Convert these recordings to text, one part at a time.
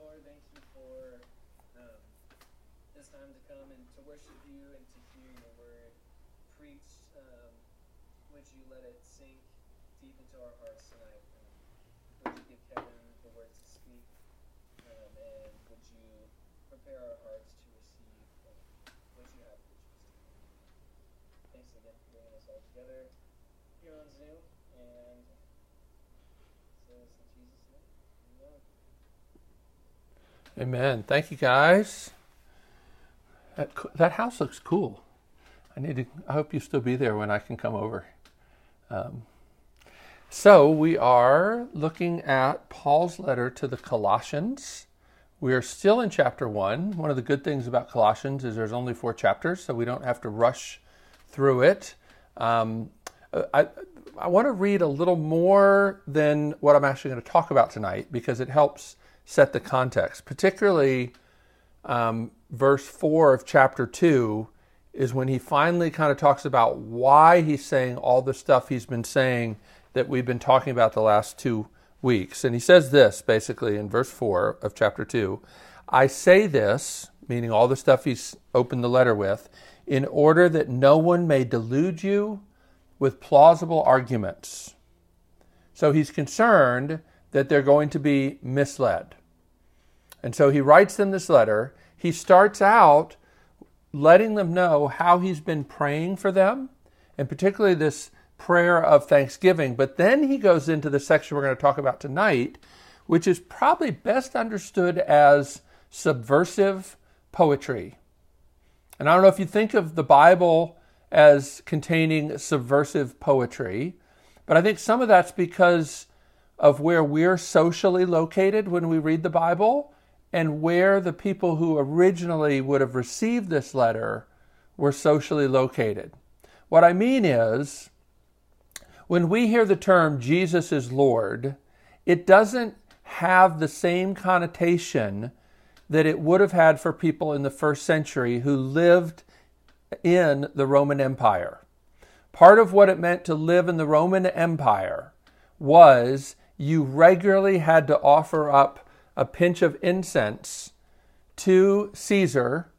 Lord, thank you for this time to come and to worship you and to hear your word preached. Would you let it sink deep into our hearts tonight? Would you give Kevin the words to speak? And would you prepare our hearts to receive what you have to choose? Thanks again for bringing us all together here on Zoom. And so it's in Jesus' name. Amen. Amen. Thank you, guys. That house looks cool. I hope you still be there when I can come over. So we are looking at Paul's letter to the Colossians. We are still in chapter 1. One of the good things about Colossians is there's only 4 chapters, so we don't have to rush through it. I want to read a little more than what I'm actually going to talk about tonight because it helps set the context. Particularly verse 4 of chapter 2 is when he finally kind of talks about why he's saying all the stuff he's been saying that we've been talking about the last 2 weeks. And he says this, basically, in verse 4 of chapter 2. I say this, meaning all the stuff he's opened the letter with, in order that no one may delude you with plausible arguments. So he's concerned that they're going to be misled. And so he writes them this letter. He starts out letting them know how he's been praying for them, and particularly this prayer of thanksgiving. But then he goes into the section we're going to talk about tonight, which is probably best understood as subversive poetry. And I don't know if you think of the Bible as containing subversive poetry, but I think some of that's because of where we're socially located when we read the Bible and where the people who originally would have received this letter were socially located. What I mean is, when we hear the term Jesus is Lord, it doesn't have the same connotation that it would have had for people in the first century who lived in the Roman Empire. Part of what it meant to live in the Roman Empire was you regularly had to offer up a pinch of incense to Caesar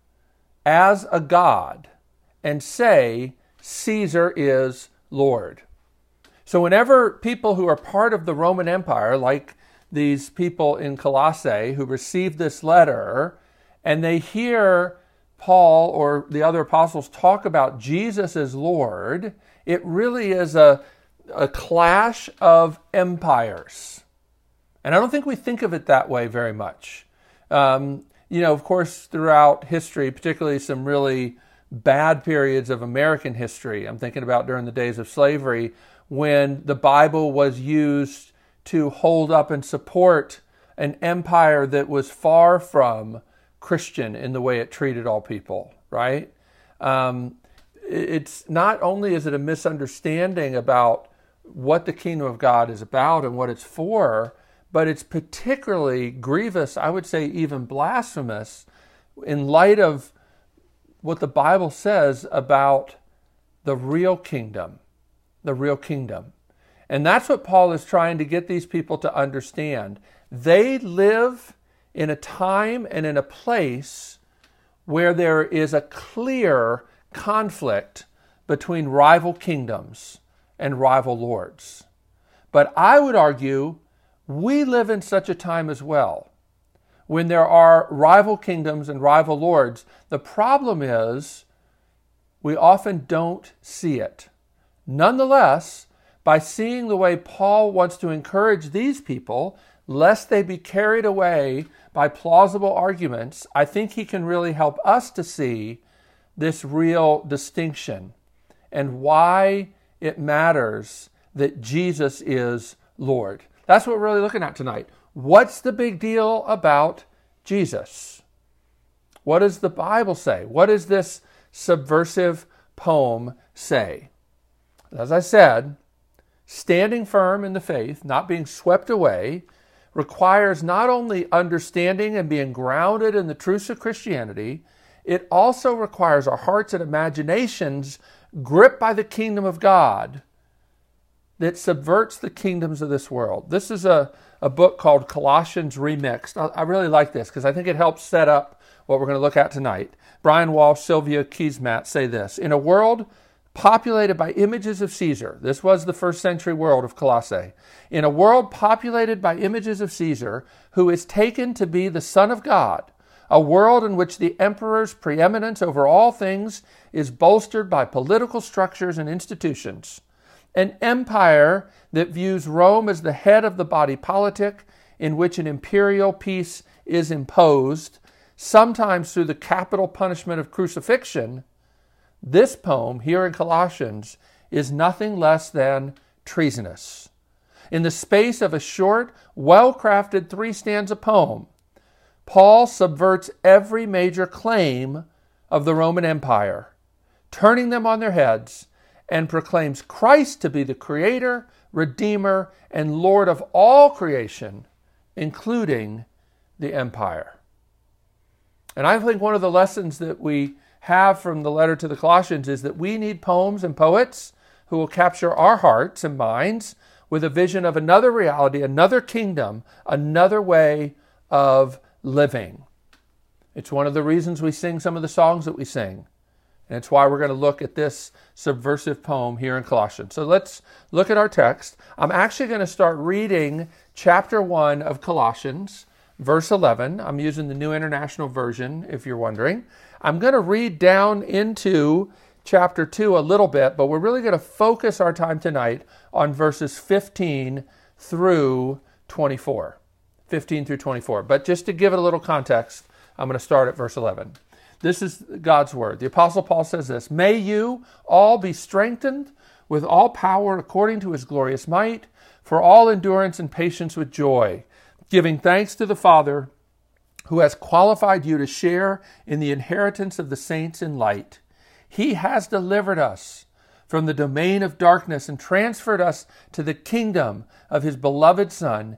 as a god and say, Caesar is Lord. So whenever people who are part of the Roman Empire, like these people in Colossae who received this letter, and they hear Paul or the other apostles talk about Jesus as Lord, it really is a clash of empires. And I don't think we think of it that way very much. Of course, throughout history, particularly some really bad periods of American history, I'm thinking about during the days of slavery, when the Bible was used to hold up and support an empire that was far from Christian in the way it treated all people, right? It's not only is it a misunderstanding about what the kingdom of God is about and what it's for, but it's particularly grievous, I would say even blasphemous, in light of what the Bible says about the real kingdom. And that's what Paul is trying to get these people to understand. They live in a time and in a place where there is a clear conflict between rival kingdoms and rival lords. But I would argue we live in such a time as well, when there are rival kingdoms and rival lords. The problem is we often don't see it. Nonetheless, by seeing the way Paul wants to encourage these people, lest they be carried away by plausible arguments, I think he can really help us to see this real distinction and why it matters that Jesus is Lord. That's what we're really looking at tonight. What's the big deal about Jesus? What does the Bible say? What does this subversive poem say? As I said, standing firm in the faith, not being swept away, requires not only understanding and being grounded in the truths of Christianity, it also requires our hearts and imaginations gripped by the kingdom of God that subverts the kingdoms of this world. This is a book called Colossians Remixed. I really like this because I think it helps set up what we're going to look at tonight. Brian Walsh, Sylvia Kiesmat say this: in a world populated by images of Caesar, this was the first century world of Colossae, in a world populated by images of Caesar, who is taken to be the Son of God, a world in which the emperor's preeminence over all things is bolstered by political structures and institutions, an empire that views Rome as the head of the body politic, in which an imperial peace is imposed, sometimes through the capital punishment of crucifixion. This poem here in Colossians is nothing less than treasonous. In the space of a short, well-crafted three-stanza poem, Paul subverts every major claim of the Roman Empire, turning them on their heads, and proclaims Christ to be the Creator, Redeemer, and Lord of all creation, including the empire. And I think one of the lessons that we have from the letter to the Colossians is that we need poems and poets who will capture our hearts and minds with a vision of another reality, another kingdom, another way of living. It's one of the reasons we sing some of the songs that we sing. And it's why we're going to look at this subversive poem here in Colossians. So let's look at our text. I'm actually going to start reading chapter 1 of Colossians, verse 11. I'm using the New International Version, if you're wondering. I'm going to read down into chapter 2 a little bit, but we're really going to focus our time tonight on verses 15 through 24. 15 through 24. But just to give it a little context, I'm going to start at verse 11. This is God's word. The Apostle Paul says this: may you all be strengthened with all power according to his glorious might, for all endurance and patience with joy, giving thanks to the Father who has qualified you to share in the inheritance of the saints in light. He has delivered us from the domain of darkness and transferred us to the kingdom of his beloved Son,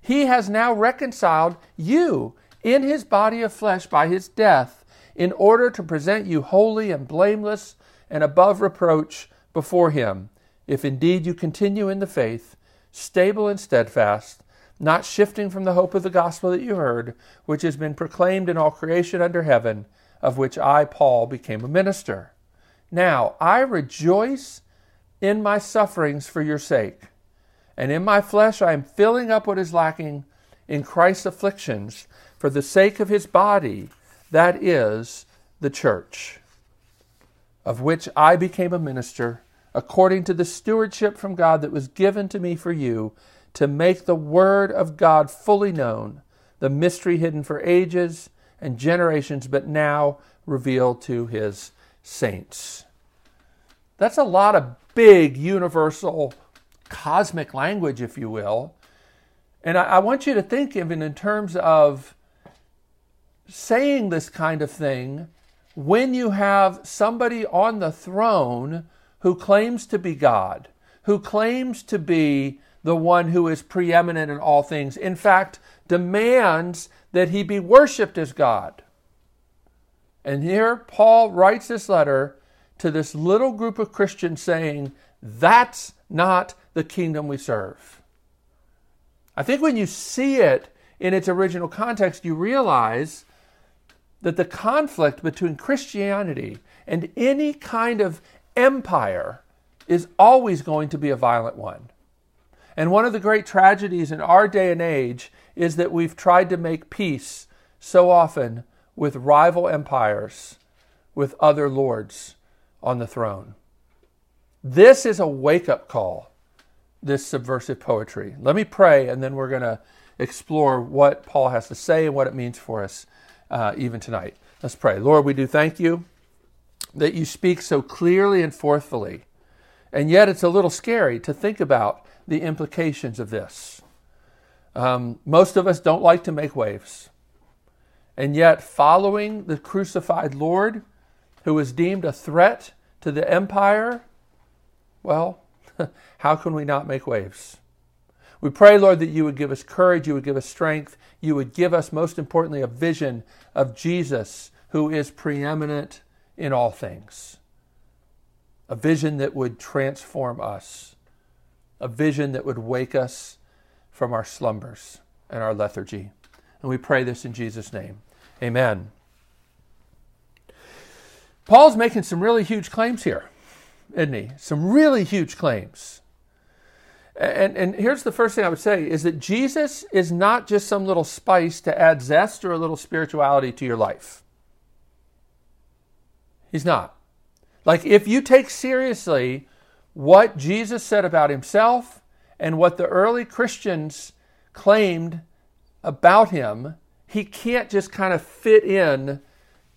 he has now reconciled you in his body of flesh by his death, in order to present you holy and blameless and above reproach before him, if indeed you continue in the faith, stable and steadfast, not shifting from the hope of the gospel that you heard, which has been proclaimed in all creation under heaven, of which I, Paul, became a minister. Now I rejoice in my sufferings for your sake, and in my flesh I am filling up what is lacking in Christ's afflictions for the sake of his body, that is, the church, of which I became a minister, according to the stewardship from God that was given to me for you, to make the word of God fully known, the mystery hidden for ages and generations, but now revealed to his saints. That's a lot of big, universal, cosmic language, if you will. And I want you to think even in terms of saying this kind of thing when you have somebody on the throne who claims to be God, who claims to be the one who is preeminent in all things, in fact, demands that he be worshiped as God. And here Paul writes this letter to this little group of Christians saying, that's not the kingdom we serve. I think when you see it in its original context, you realize that the conflict between Christianity and any kind of empire is always going to be a violent one. And one of the great tragedies in our day and age is that we've tried to make peace so often with rival empires, with other lords on the throne. This is a wake-up call, this subversive poetry. Let me pray, and then we're going to explore what Paul has to say and what it means for us even tonight. Let's pray. Lord, we do thank you that you speak so clearly and forcefully, and yet it's a little scary to think about the implications of this. Most of us don't like to make waves, and yet following the crucified Lord, who was deemed a threat to the empire, well, how can we not make waves? We pray, Lord, that you would give us courage, you would give us strength, you would give us, most importantly, a vision of Jesus, who is preeminent in all things. A vision that would transform us. A vision that would wake us from our slumbers and our lethargy. And we pray this in Jesus' name. Amen. Paul's making some really huge claims here, isn't he? Some really huge claims. And here's the first thing I would say is that Jesus is not just some little spice to add zest or a little spirituality to your life. He's not. Like, if you take seriously what Jesus said about himself and what the early Christians claimed about him, he can't just kind of fit in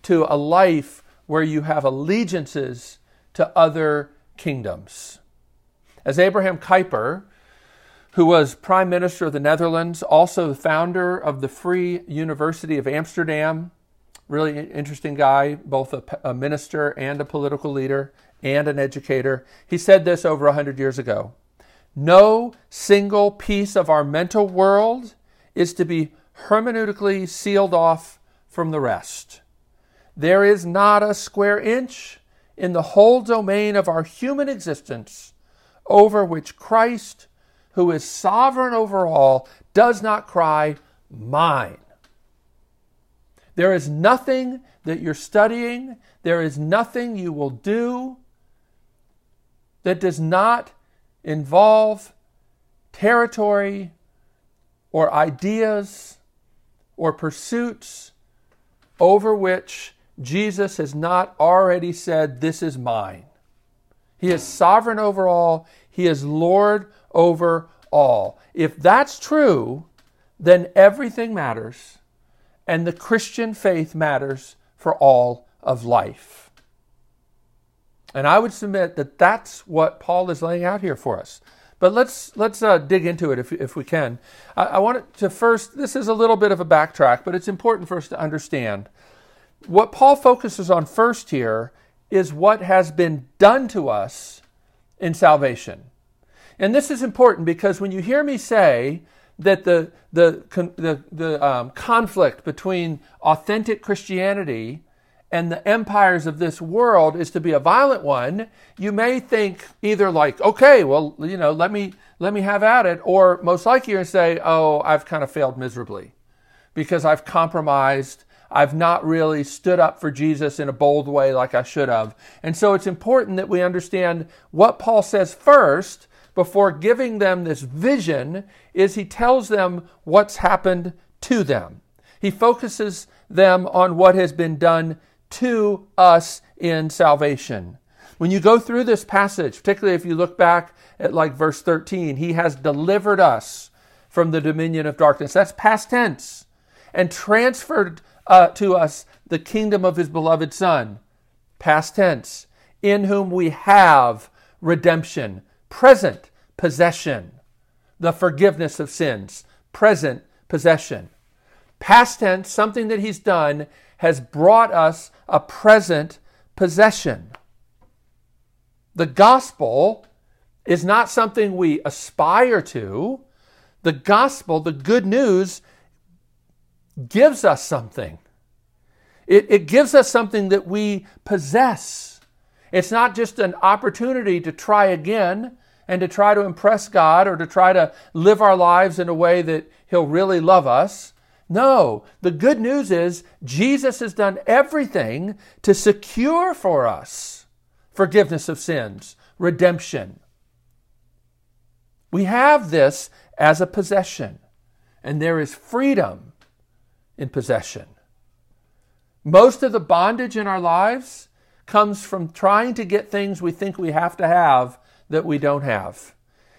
to a life where you have allegiances to other kingdoms. As Abraham Kuyper, who was Prime Minister of the Netherlands, also the founder of the Free University of Amsterdam, really interesting guy, both a minister and a political leader and an educator, he said this over 100 years ago. No single piece of our mental world is to be hermeneutically sealed off from the rest. There is not a square inch in the whole domain of our human existence over which Christ, who is sovereign over all, does not cry, mine. There is nothing that you're studying, there is nothing you will do that does not involve territory or ideas or pursuits over which Jesus has not already said, this is mine. He is sovereign over all. He is Lord over all. If that's true, then everything matters, and the Christian faith matters for all of life. And I would submit that that's what Paul is laying out here for us. But let's dig into it if we can. I want to first, this is a little bit of a backtrack, but it's important for us to understand. What Paul focuses on first here is what has been done to us in salvation. And this is important because when you hear me say that the conflict between authentic Christianity and the empires of this world is to be a violent one, you may think either like, okay, well, you know, let me have at it, or most likely you're going to say, oh, I've kind of failed miserably because I've compromised. I've not really stood up for Jesus in a bold way like I should have. And so it's important that we understand what Paul says first before giving them this vision is he tells them what's happened to them. He focuses them on what has been done to us in salvation. When you go through this passage, particularly if you look back at like verse 13, he has delivered us from the dominion of darkness. That's past tense. And transferred to us the kingdom of his beloved Son, past tense, in whom we have redemption, present possession, the forgiveness of sins, present possession. Past tense, something that he's done has brought us a present possession. The gospel is not something we aspire to. The gospel, the good news, gives us something. It gives us something that we possess. It's not just an opportunity to try again and to try to impress God or to try to live our lives in a way that he'll really love us. No, the good news is Jesus has done everything to secure for us forgiveness of sins, redemption, We have this as a possession, and there is freedom in possession. Most of the bondage in our lives comes from trying to get things we think we have to have that we don't have.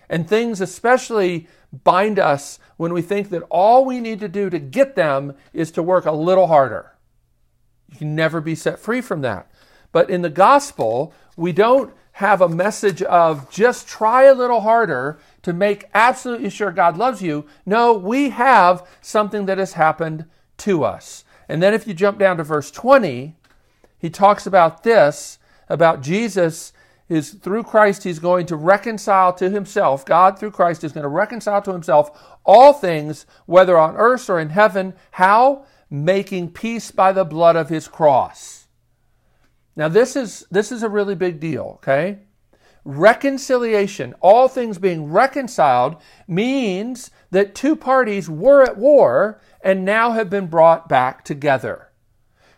And things especially bind us when we think that all we need to do to get them is to work a little harder. You can never be set free from that. But in the gospel, we don't have a message of just try a little harder to make absolutely sure God loves you. No, we have something that has happened to us. And then if you jump down to verse 20, he talks about this, about Jesus is through Christ, he's going to reconcile to himself. God through Christ is going to reconcile to himself all things, whether on earth or in heaven. How? Making peace by the blood of his cross. Now this is a really big deal, okay? Reconciliation, all things being reconciled, means that two parties were at war and now have been brought back together.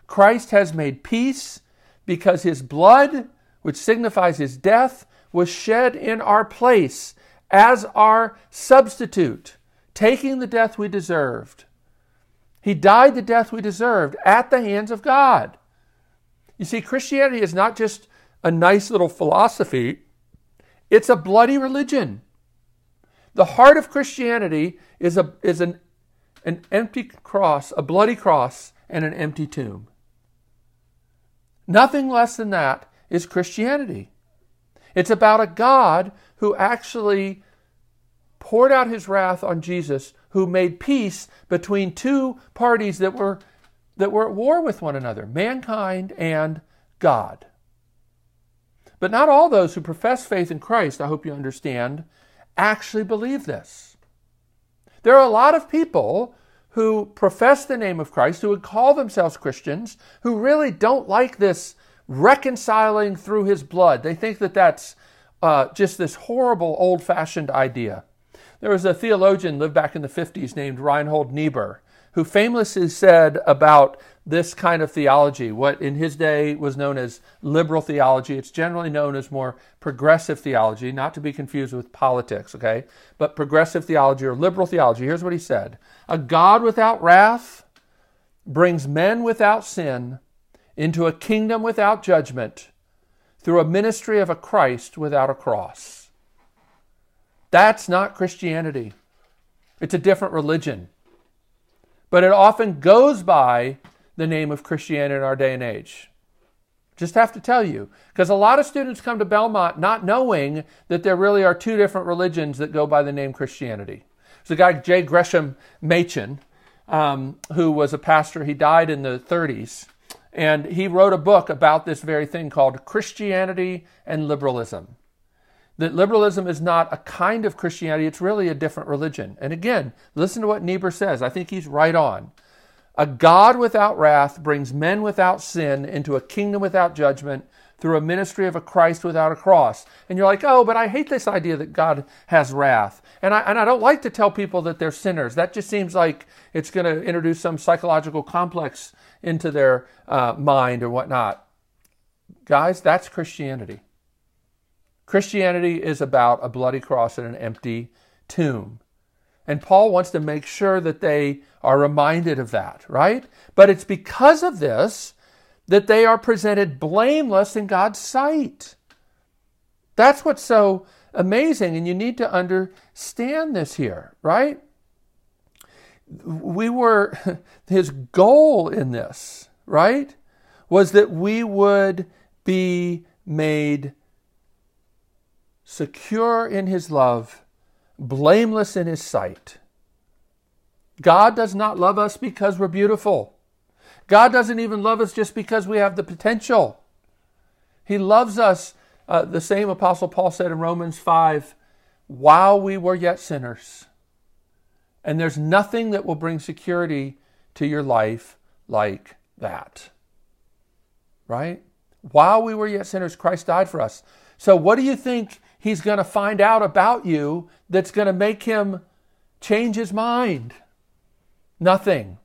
Christ has made peace because his blood, which signifies his death, was shed in our place as our substitute, taking the death we deserved. He died the death we deserved at the hands of God. You see, Christianity is not just a nice little philosophy. It's a bloody religion. The heart of Christianity is an empty cross, a bloody cross, and an empty tomb. Nothing less than that is Christianity. It's about a God who actually poured out his wrath on Jesus, who made peace between two parties that were at war with one another, mankind and God. But not all those who profess faith in Christ, I hope you understand, actually believe this. There are a lot of people who profess the name of Christ, who would call themselves Christians, who really don't like this reconciling through his blood. They think that that's just this horrible old-fashioned idea. There was a theologian lived back in the 50s named Reinhold Niebuhr, who famously said about this kind of theology, what in his day was known as liberal theology. It's generally known as more progressive theology, not to be confused with politics, okay? But progressive theology or liberal theology. Here's what he said. A God without wrath brings men without sin into a kingdom without judgment through a ministry of a Christ without a cross. That's not Christianity. It's a different religion. But it often goes by the name of Christianity in our day and age. Just have to tell you, because a lot of students come to Belmont not knowing that there really are two different religions that go by the name Christianity. There's a guy, Jay Gresham Machen, who was a pastor. He died in the 30s, and he wrote a book about this very thing called Christianity and Liberalism. That liberalism is not a kind of Christianity, it's really a different religion. And again, listen to what Niebuhr says. I think he's right on. A God without wrath brings men without sin into a kingdom without judgment through a ministry of a Christ without a cross. And you're like, oh, but I hate this idea that God has wrath. And I don't like to tell people that they're sinners. That just seems like it's going to introduce some psychological complex into their mind or whatnot. Guys, that's Christianity. Christianity is about a bloody cross and an empty tomb. And Paul wants to make sure that they are reminded of that, right? But it's because of this that they are presented blameless in God's sight. That's what's so amazing, and you need to understand this here, right? His goal in this, right, was that we would be made secure in his love, blameless in his sight. God does not love us because we're beautiful. God doesn't even love us just because we have the potential. He loves us, the same Apostle Paul said in Romans 5, while we were yet sinners. And there's nothing that will bring security to your life like that. Right? While we were yet sinners, Christ died for us. So what do you think he's going to find out about you that's going to make him change his mind? Nothing.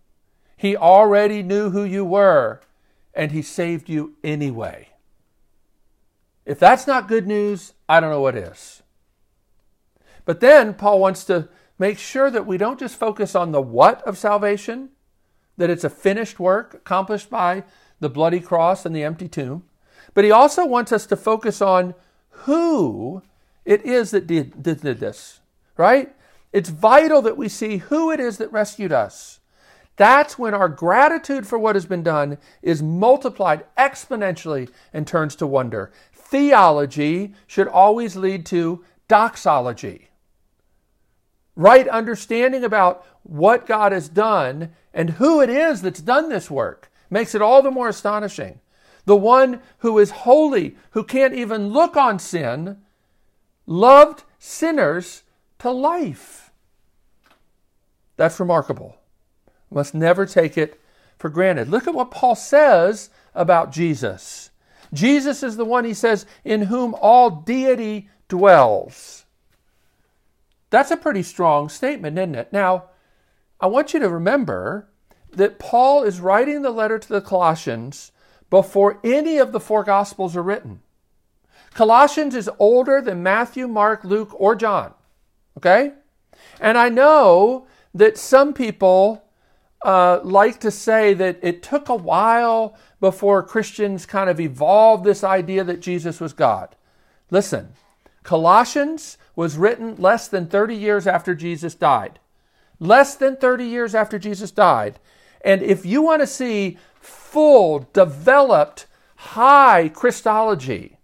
He already knew who you were, and he saved you anyway. If that's not good news, I don't know what is. But then Paul wants to make sure that we don't just focus on the what of salvation, that it's a finished work accomplished by the bloody cross and the empty tomb, but he also wants us to focus on who it is that did this, right? It's vital that we see who it is that rescued us. That's when our gratitude for what has been done is multiplied exponentially and turns to wonder. Theology should always lead to doxology. Right understanding about what God has done and who it is that's done this work makes it all the more astonishing. The one who is holy, who can't even look on sin, loved sinners to life. That's remarkable. We must never take it for granted. Look at what Paul says about Jesus. Jesus is the one, he says, in whom all deity dwells. That's a pretty strong statement, isn't it? Now, I want you to remember that Paul is writing the letter to the Colossians before any of the four Gospels are written. Colossians is older than Matthew, Mark, Luke, or John, okay? And I know that some people like to say that it took a while before Christians kind of evolved this idea that Jesus was God. Listen, Colossians was written less than 30 years after Jesus died. Less than 30 years after Jesus died. And if you want to see full, developed, high Christology,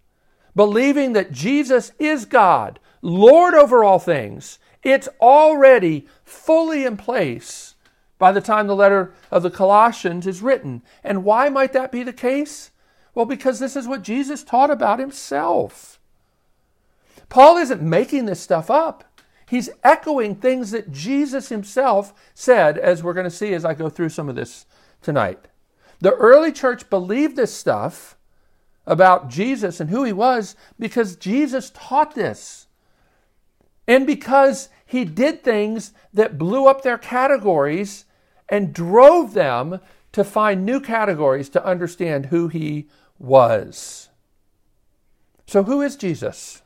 believing that Jesus is God, Lord over all things, it's already fully in place by the time the letter of the Colossians is written. And why might that be the case? Well, because this is what Jesus taught about himself. Paul isn't making this stuff up. He's echoing things that Jesus himself said, as we're going to see as I go through some of this tonight. The early church believed this stuff about Jesus and who he was because Jesus taught this. And because he did things that blew up their categories and drove them to find new categories to understand who he was. So who is Jesus?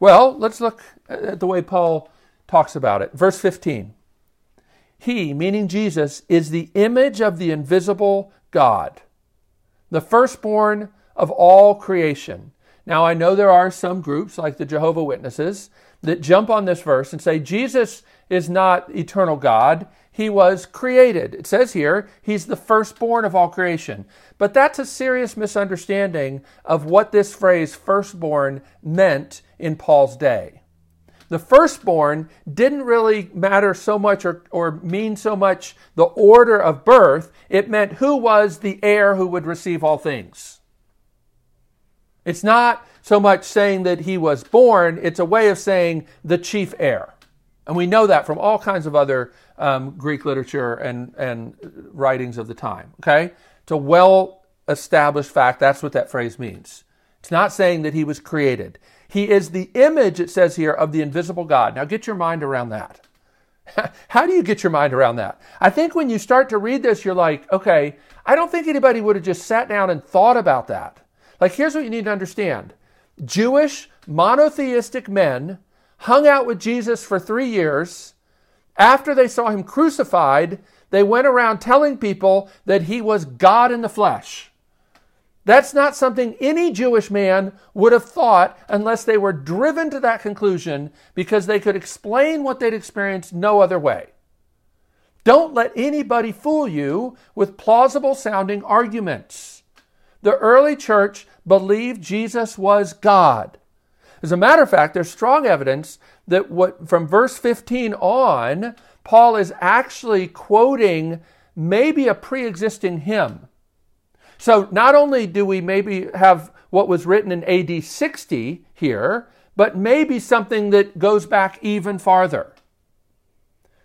Well, let's look at the way Paul talks about it. Verse 15. He, meaning Jesus, is the image of the invisible God, the firstborn of all creation. Now, I know there are some groups like the Jehovah Witnesses that jump on this verse and say, Jesus is not eternal God. He was created. It says here, he's the firstborn of all creation. But that's a serious misunderstanding of what this phrase firstborn meant in Paul's day. The firstborn didn't really matter so much or mean so much the order of birth. It meant who was the heir who would receive all things. It's not so much saying that he was born, it's a way of saying the chief heir. And we know that from all kinds of other Greek literature and writings of the time, okay? It's a well-established fact. That's what that phrase means. It's not saying that he was created. He is the image, it says here, of the invisible God. Now get your mind around that. How do you get your mind around that? I think when you start to read this, you're like, okay, I don't think anybody would have just sat down and thought about that. Like, here's what you need to understand. Jewish monotheistic men hung out with Jesus for 3 years. After they saw him crucified, they went around telling people that he was God in the flesh. That's not something any Jewish man would have thought unless they were driven to that conclusion because they could explain what they'd experienced no other way. Don't let anybody fool you with plausible-sounding arguments. The early church believed Jesus was God. As a matter of fact, there's strong evidence that from verse 15 on, Paul is actually quoting maybe a pre-existing hymn. So not only do we maybe have what was written in AD 60 here, but maybe something that goes back even farther.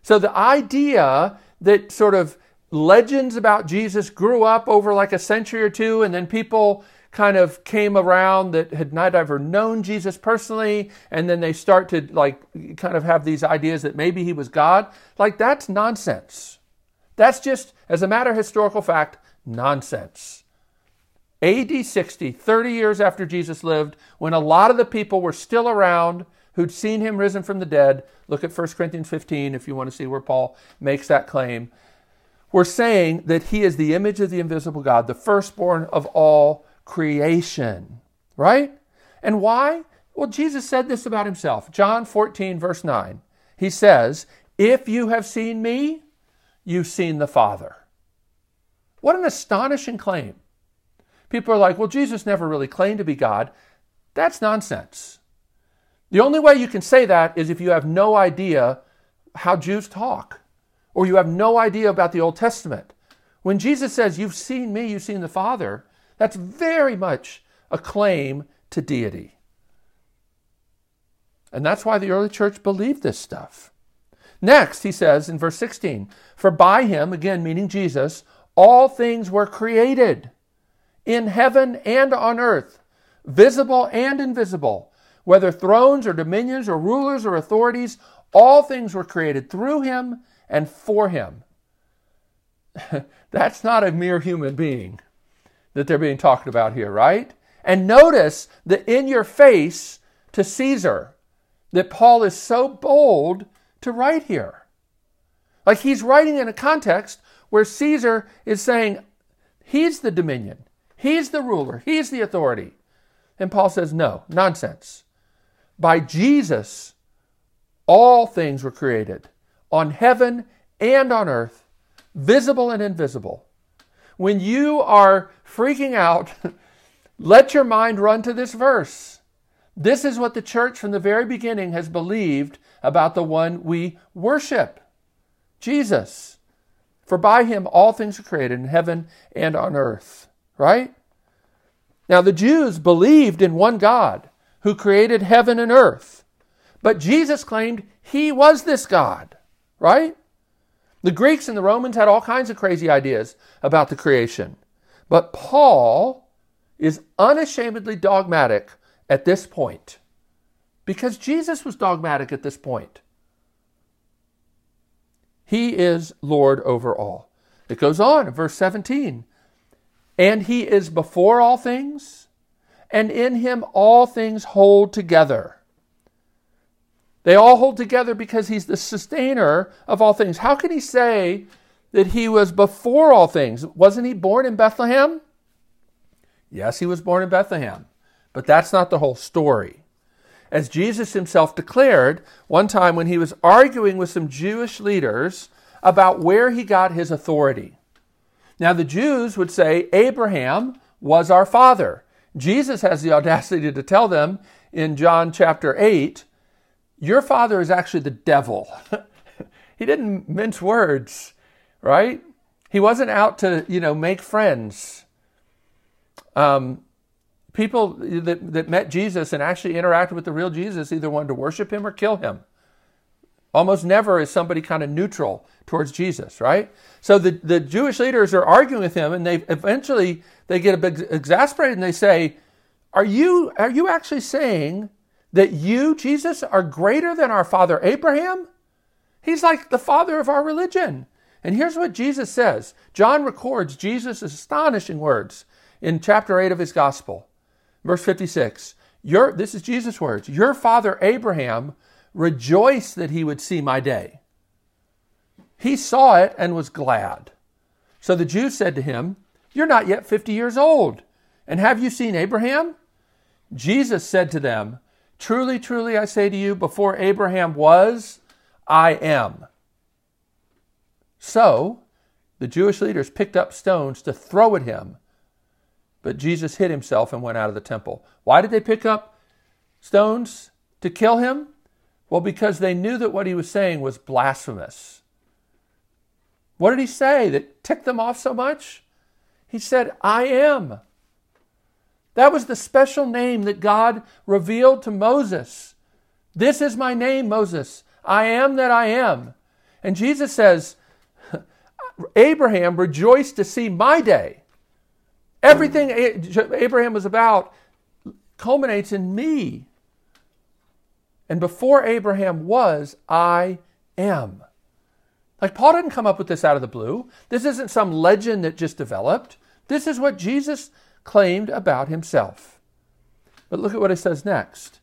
So the idea that sort of legends about Jesus grew up over like a century or two, and then people kind of came around that had not ever known Jesus personally, and then they start to like kind of have these ideas that maybe he was God. Like, that's nonsense. That's just, as a matter of historical fact, nonsense. AD 60, 30 years after Jesus lived, when a lot of the people were still around who'd seen him risen from the dead, look at 1 Corinthians 15 if you want to see where Paul makes that claim, were saying that he is the image of the invisible God, the firstborn of all creation, right? And why? Well, Jesus said this about himself. John 14, verse 9, he says, "If you have seen me, you've seen the Father." What an astonishing claim. People are like, well, Jesus never really claimed to be God. That's nonsense. The only way you can say that is if you have no idea how Jews talk, or you have no idea about the Old Testament. When Jesus says, "You've seen me, you've seen the Father," that's very much a claim to deity. And that's why the early church believed this stuff. Next, he says in verse 16, "For by him," again meaning Jesus, "all things were created in heaven and on earth, visible and invisible, whether thrones or dominions or rulers or authorities, all things were created through him and for him." That's not a mere human being that they're being talked about here, right? And notice the in-your-face to Caesar that Paul is so bold to write here. Like, he's writing in a context where Caesar is saying, he's the dominion, he's the ruler, he's the authority. And Paul says, no, nonsense. By Jesus, all things were created, on heaven and on earth, visible and invisible. When you are freaking out, let your mind run to this verse. This is what the church from the very beginning has believed about the one we worship, Jesus. For by him all things are created in heaven and on earth, right? Now, the Jews believed in one God who created heaven and earth, but Jesus claimed he was this God, right? The Greeks and the Romans had all kinds of crazy ideas about the creation, but Paul is unashamedly dogmatic at this point because Jesus was dogmatic at this point. He is Lord over all. It goes on in verse 17. "And he is before all things, and in him all things hold together." They all hold together because he's the sustainer of all things. How can he say that he was before all things? Wasn't he born in Bethlehem? Yes, he was born in Bethlehem, but that's not the whole story. As Jesus himself declared one time when he was arguing with some Jewish leaders about where he got his authority. Now, the Jews would say, Abraham was our father. Jesus has the audacity to tell them in John chapter 8, your father is actually the devil. He didn't mince words, right? He wasn't out to, make friends. People that met Jesus and actually interacted with the real Jesus either wanted to worship him or kill him. Almost never is somebody kind of neutral towards Jesus, right? So the Jewish leaders are arguing with him, and they eventually get a bit exasperated, and they say, are you actually saying that you, Jesus, are greater than our father Abraham? He's like the father of our religion. And here's what Jesus says. John records Jesus' astonishing words in chapter 8 of his gospel. Verse 56, this is Jesus' words, "Your father Abraham rejoiced that he would see my day. He saw it and was glad. So the Jews said to him, 'You're not yet 50 years old, and have you seen Abraham?' Jesus said to them, 'Truly, truly, I say to you, before Abraham was, I am.'" So the Jewish leaders picked up stones to throw at him, but Jesus hid himself and went out of the temple. Why did they pick up stones to kill him? Well, because they knew that what he was saying was blasphemous. What did he say that ticked them off so much? He said, "I am." That was the special name that God revealed to Moses. "This is my name, Moses. I am that I am." And Jesus says, Abraham rejoiced to see my day. Everything Abraham was about culminates in me. And before Abraham was, I am. Like, Paul didn't come up with this out of the blue. This isn't some legend that just developed. This is what Jesus claimed about himself. But look at what it says next.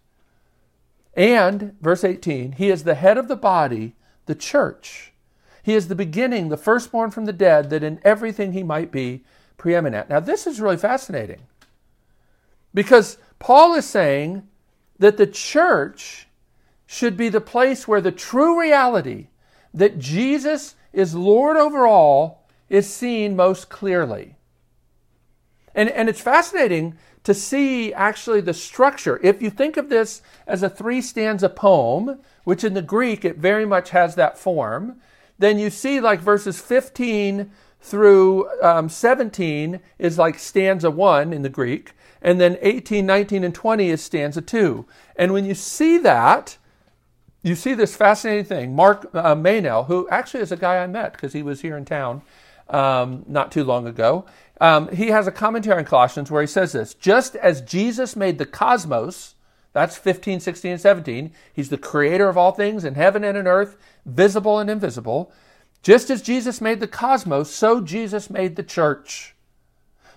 And, verse 18, he is the head of the body, the church. He is the beginning, the firstborn from the dead, that in everything he might be preeminent. Now, this is really fascinating, because Paul is saying that the church should be the place where the true reality that Jesus is Lord over all is seen most clearly. And it's fascinating to see actually the structure. If you think of this as a 3-stanza poem, which in the Greek it very much has that form, then you see like verses 15 through 17 is like stanza 1 in the Greek, and then 18, 19, and 20 is stanza 2. And when you see that, you see this fascinating thing. Mark Maynell, who actually is a guy I met because he was here in town not too long ago, he has a commentary on Colossians where he says this: just as Jesus made the cosmos, that's 15, 16, and 17, he's the creator of all things in heaven and in earth, visible and invisible. Just as Jesus made the cosmos, so Jesus made the church.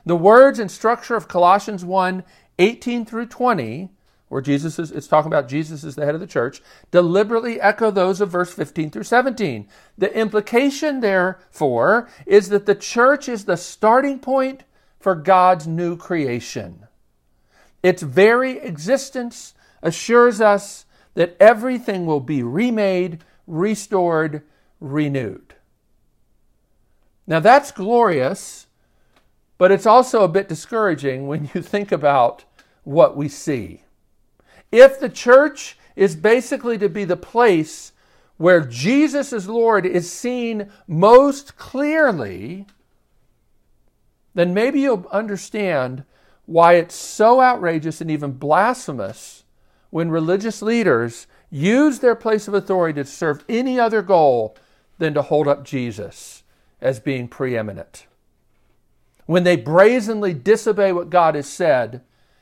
The words and structure of Colossians 1, 18 through 20, where it's talking about Jesus is the head of the church, deliberately echo those of verse 15 through 17. The implication, therefore, is that the church is the starting point for God's new creation. Its very existence assures us that everything will be remade, restored, renewed. Now that's glorious, but it's also a bit discouraging when you think about what we see. If the church is basically to be the place where Jesus as Lord is seen most clearly, then maybe you'll understand why it's so outrageous and even blasphemous when religious leaders use their place of authority to serve any other goal than to hold up Jesus as being preeminent. When they brazenly disobey what God has said,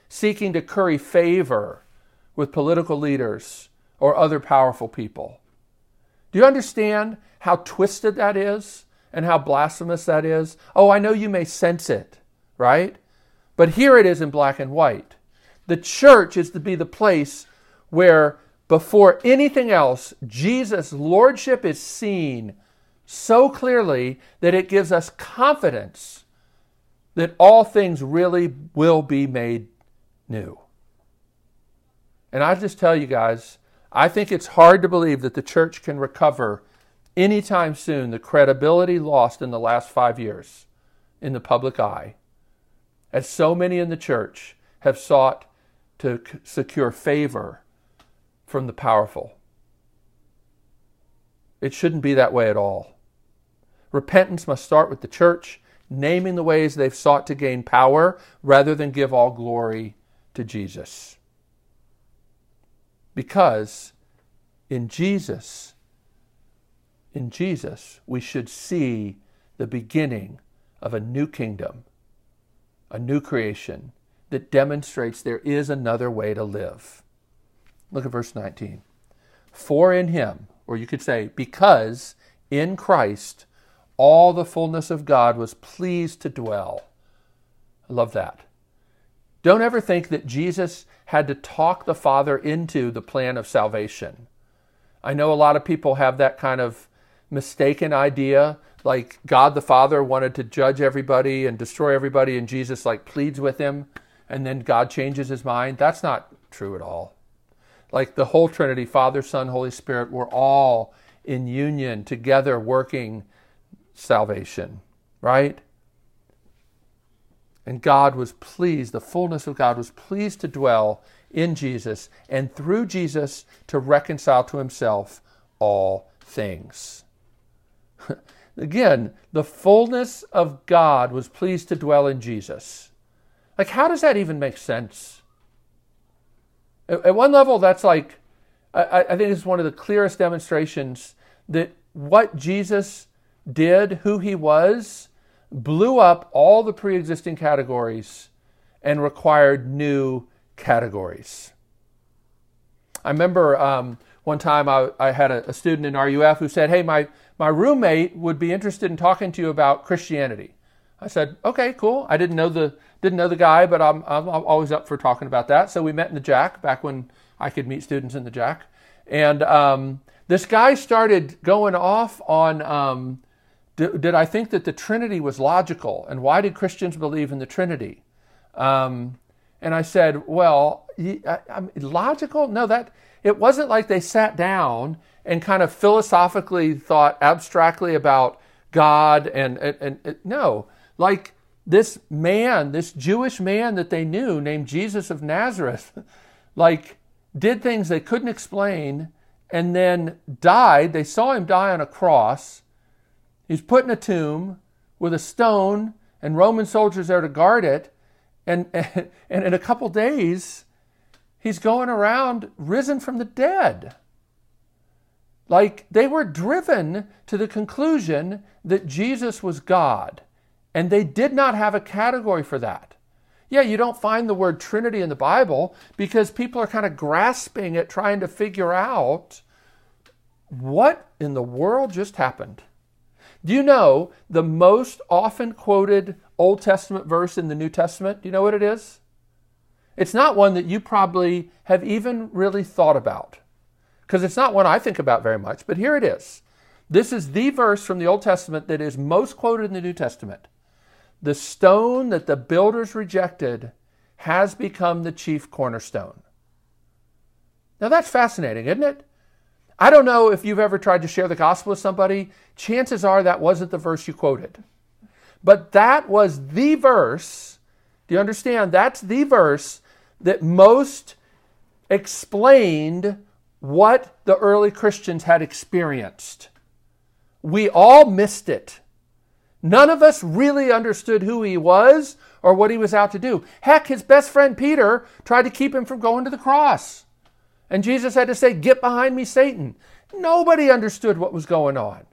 seeking to curry favor with political leaders or other powerful people. Do you understand how twisted that is and how blasphemous that is? Oh, I know you may sense it, right? But here it is in black and white. The church is to be the place where, before anything else, Jesus' lordship is seen so clearly that it gives us confidence that all things really will be made new. And I just tell you guys, I think it's hard to believe that the church can recover anytime soon the credibility lost in the last 5 years in the public eye, as so many in the church have sought to secure favor from the powerful. It shouldn't be that way at all. Repentance must start with the church, naming the ways they've sought to gain power rather than give all glory to Jesus. Because in Jesus, we should see the beginning of a new kingdom, a new creation that demonstrates there is another way to live. Look at verse 19. For in him, or you could say, because in Christ, all the fullness of God was pleased to dwell. I love that. Don't ever think that Jesus had to talk the Father into the plan of salvation. I know a lot of people have that kind of mistaken idea, like God the Father wanted to judge everybody and destroy everybody, and Jesus like pleads with him, and then God changes his mind. That's not true at all. Like the whole Trinity, Father, Son, Holy Spirit, were all in union together working salvation, right? And God was pleased, the fullness of God was pleased to dwell in Jesus and through Jesus to reconcile to himself all things. Again, the fullness of God was pleased to dwell in Jesus. Like, how does that even make sense? At one level, that's like, I think it's one of the clearest demonstrations that what Jesus did, who he was, blew up all the pre-existing categories and required new categories. I remember one time I had a student in RUF who said, hey, my roommate would be interested in talking to you about Christianity. I said, okay, cool. I didn't know the guy, but I'm always up for talking about that. So we met in the Jack back when I could meet students in the Jack. And this guy started going off on, did I think that the Trinity was logical? And why did Christians believe in the Trinity? And I said, well, logical? No, that it wasn't like they sat down and kind of philosophically thought abstractly about God and no. Like this man, this Jewish man that they knew named Jesus of Nazareth, like did things they couldn't explain and then died. They saw him die on a cross. He's put in a tomb with a stone and Roman soldiers there to guard it. And in a couple days, he's going around risen from the dead. Like they were driven to the conclusion that Jesus was God. And they did not have a category for that. Yeah, you don't find the word Trinity in the Bible because people are kind of grasping at trying to figure out what in the world just happened. Do you know the most often quoted Old Testament verse in the New Testament? Do you know what it is? It's not one that you probably have even really thought about because it's not one I think about very much, but here it is. This is the verse from the Old Testament that is most quoted in the New Testament. The stone that the builders rejected has become the chief cornerstone. Now that's fascinating, isn't it? I don't know if you've ever tried to share the gospel with somebody. Chances are that wasn't the verse you quoted. But that was the verse. Do you understand? That's the verse that most explained what the early Christians had experienced. We all missed it. None of us really understood who he was or what he was out to do. Heck, his best friend Peter tried to keep him from going to the cross. And Jesus had to say, "Get behind me, Satan." Nobody understood what was going on.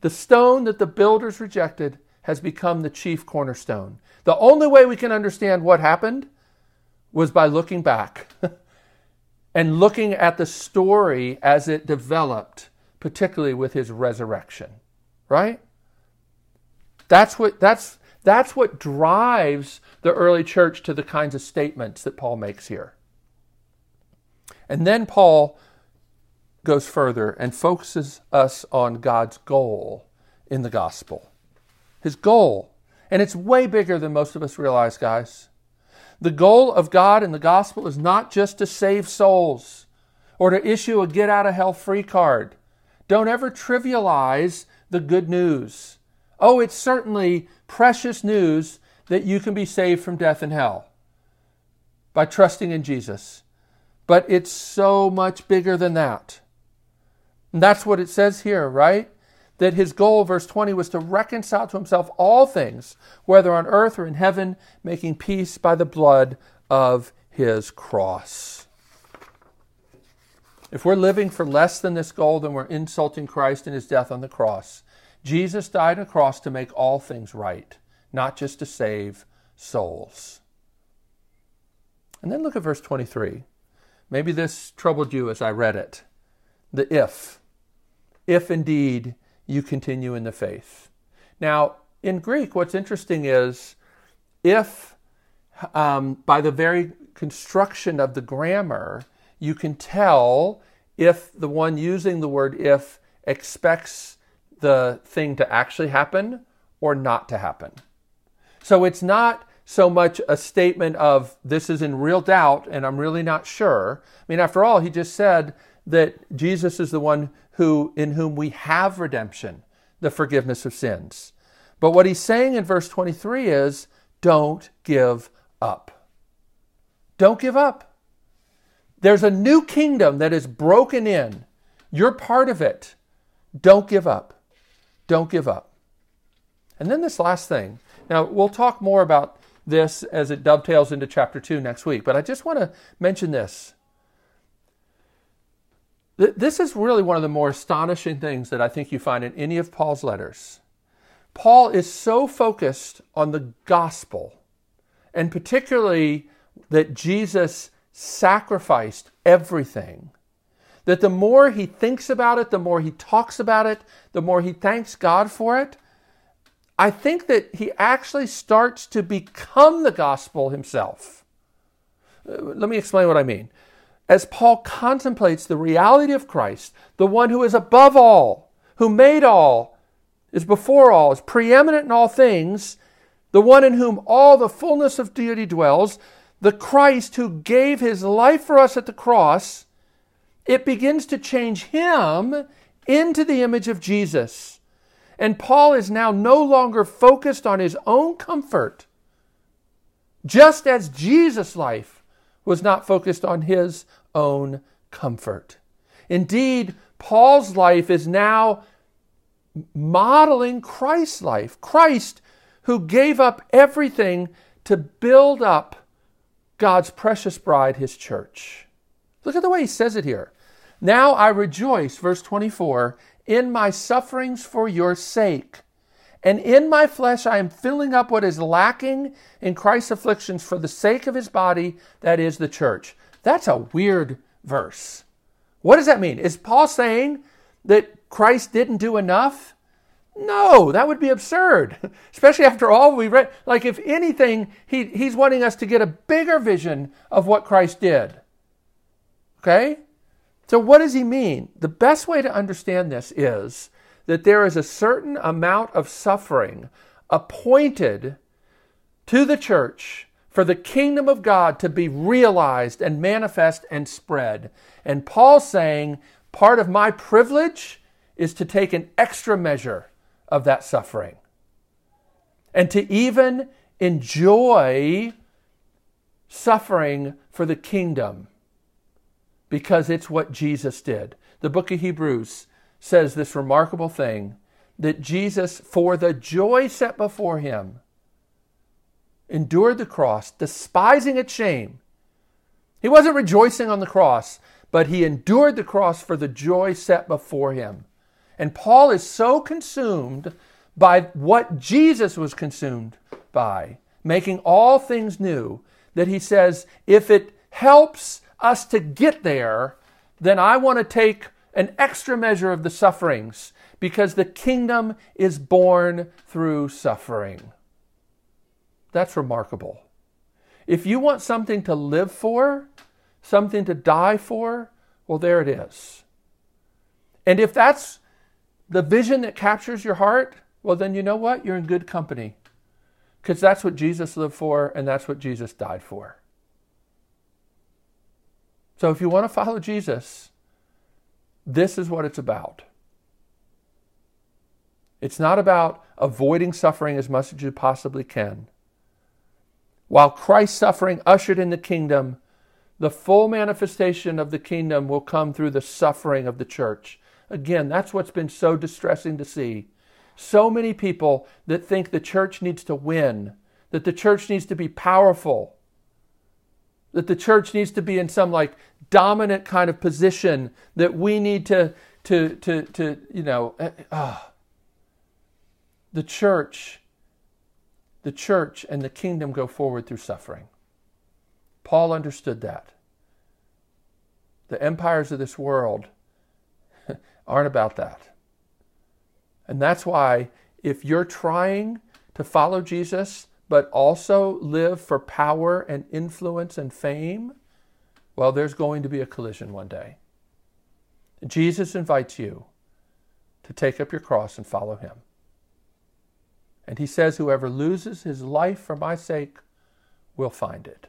The stone that the builders rejected has become the chief cornerstone. The only way we can understand what happened was by looking back and looking at the story as it developed, particularly with his resurrection, right? That's what drives the early church to the kinds of statements that Paul makes here. And then Paul goes further and focuses us on God's goal in the gospel. His goal. And it's way bigger than most of us realize, guys. The goal of God in the gospel is not just to save souls or to issue a get-out-of-hell-free card. Don't ever trivialize the good news. Oh, it's certainly precious news that you can be saved from death and hell by trusting in Jesus. But it's so much bigger than that. And that's what it says here, right? That his goal, verse 20, was to reconcile to himself all things, whether on earth or in heaven, making peace by the blood of his cross. If we're living for less than this goal, then we're insulting Christ in his death on the cross. Jesus died on the cross to make all things right, not just to save souls. And then look at verse 23. Maybe this troubled you as I read it. The if. If indeed you continue in the faith. Now, in Greek, what's interesting is if, by the very construction of the grammar, you can tell if the one using the word if expects the thing to actually happen or not to happen. So it's not so much a statement of this is in real doubt and I'm really not sure. I mean, after all, he just said that Jesus is the one who in whom we have redemption, the forgiveness of sins. But what he's saying in verse 23 is, don't give up. Don't give up. There's a new kingdom that is broken in. You're part of it. Don't give up. Don't give up. And then this last thing. Now, we'll talk more about this as it dovetails into chapter 2 next week, but I just want to mention this. This is really one of the more astonishing things that I think you find in any of Paul's letters. Paul is so focused on the gospel, and particularly that Jesus sacrificed everything, that the more he thinks about it, the more he talks about it, the more he thanks God for it, I think that he actually starts to become the gospel himself. Let me explain what I mean. As Paul contemplates the reality of Christ, the one who is above all, who made all, is before all, is preeminent in all things, the one in whom all the fullness of deity dwells, the Christ who gave his life for us at the cross, it begins to change him into the image of Jesus. And Paul is now no longer focused on his own comfort, just as Jesus' life was not focused on his own comfort. Indeed, Paul's life is now modeling Christ's life. Christ who gave up everything to build up God's precious bride, his church. Look at the way he says it here. Now I rejoice, verse 24, in my sufferings for your sake. And in my flesh I am filling up what is lacking in Christ's afflictions for the sake of his body, that is the church. That's a weird verse. What does that mean? Is Paul saying that Christ didn't do enough? No, that would be absurd, especially after all we read. Like if anything, he's wanting us to get a bigger vision of what Christ did. Okay? So what does he mean? The best way to understand this is that there is a certain amount of suffering appointed to the church for the kingdom of God to be realized and manifest and spread. And Paul's saying, part of my privilege is to take an extra measure of that suffering and to even enjoy suffering for the kingdom, because it's what Jesus did. The book of Hebrews says this remarkable thing, that Jesus, for the joy set before him, endured the cross, despising its shame. He wasn't rejoicing on the cross, but he endured the cross for the joy set before him. And Paul is so consumed by what Jesus was consumed by, making all things new, that he says, if it helps us to get there, then I want to take an extra measure of the sufferings, because the kingdom is born through suffering. That's remarkable. If you want something to live for, something to die for, well, there it is. And if that's the vision that captures your heart, well, then you know what? You're in good company, because that's what Jesus lived for, and that's what Jesus died for. So if you want to follow Jesus, this is what it's about. It's not about avoiding suffering as much as you possibly can. While Christ's suffering ushered in the kingdom, the full manifestation of the kingdom will come through the suffering of the church. Again, that's what's been so distressing to see. So many people that think the church needs to win, that the church needs to be powerful, that the church needs to be in some like dominant kind of position, that we need the church and the kingdom go forward through suffering. Paul understood that. The empires of this world aren't about that. And that's why if you're trying to follow Jesus, but also live for power and influence and fame, well, there's going to be a collision one day. Jesus invites you to take up your cross and follow him. And he says, whoever loses his life for my sake will find it.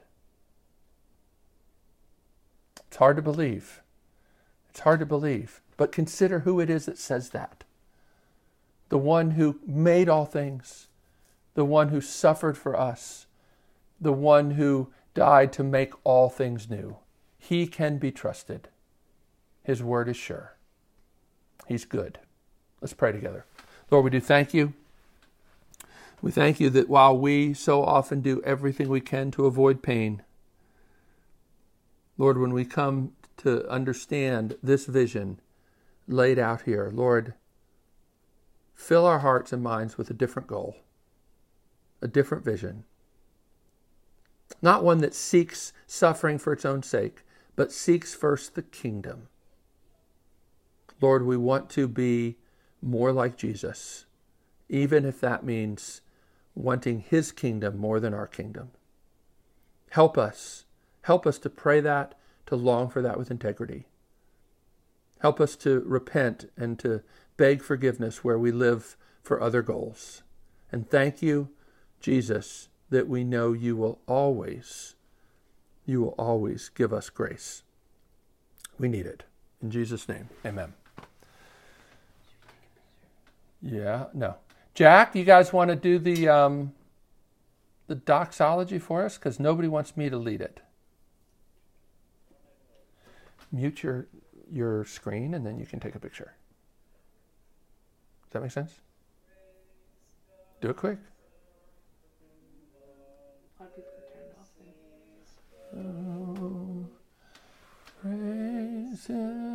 It's hard to believe. It's hard to believe. But consider who it is that says that. The one who made all things, the one who suffered for us, the one who died to make all things new. He can be trusted. His word is sure. He's good. Let's pray together. Lord, we do thank you. We thank you that while we so often do everything we can to avoid pain, Lord, when we come to understand this vision laid out here, Lord, fill our hearts and minds with a different goal, a different vision. Not one that seeks suffering for its own sake, but seeks first the kingdom. Lord, we want to be more like Jesus, even if that means wanting his kingdom more than our kingdom. Help us Help us to pray that, to long for that with integrity. Help us to repent and to beg forgiveness where we live for other goals. And thank you, Jesus, that we know you will always give us grace. We need it. In Jesus' name, amen. Yeah, no. Jack, you guys want to do the doxology for us? Because nobody wants me to lead it. Mute your screen, and then you can take a picture. Does that make sense? Do it quick. A lot of people turned off. Praise Him.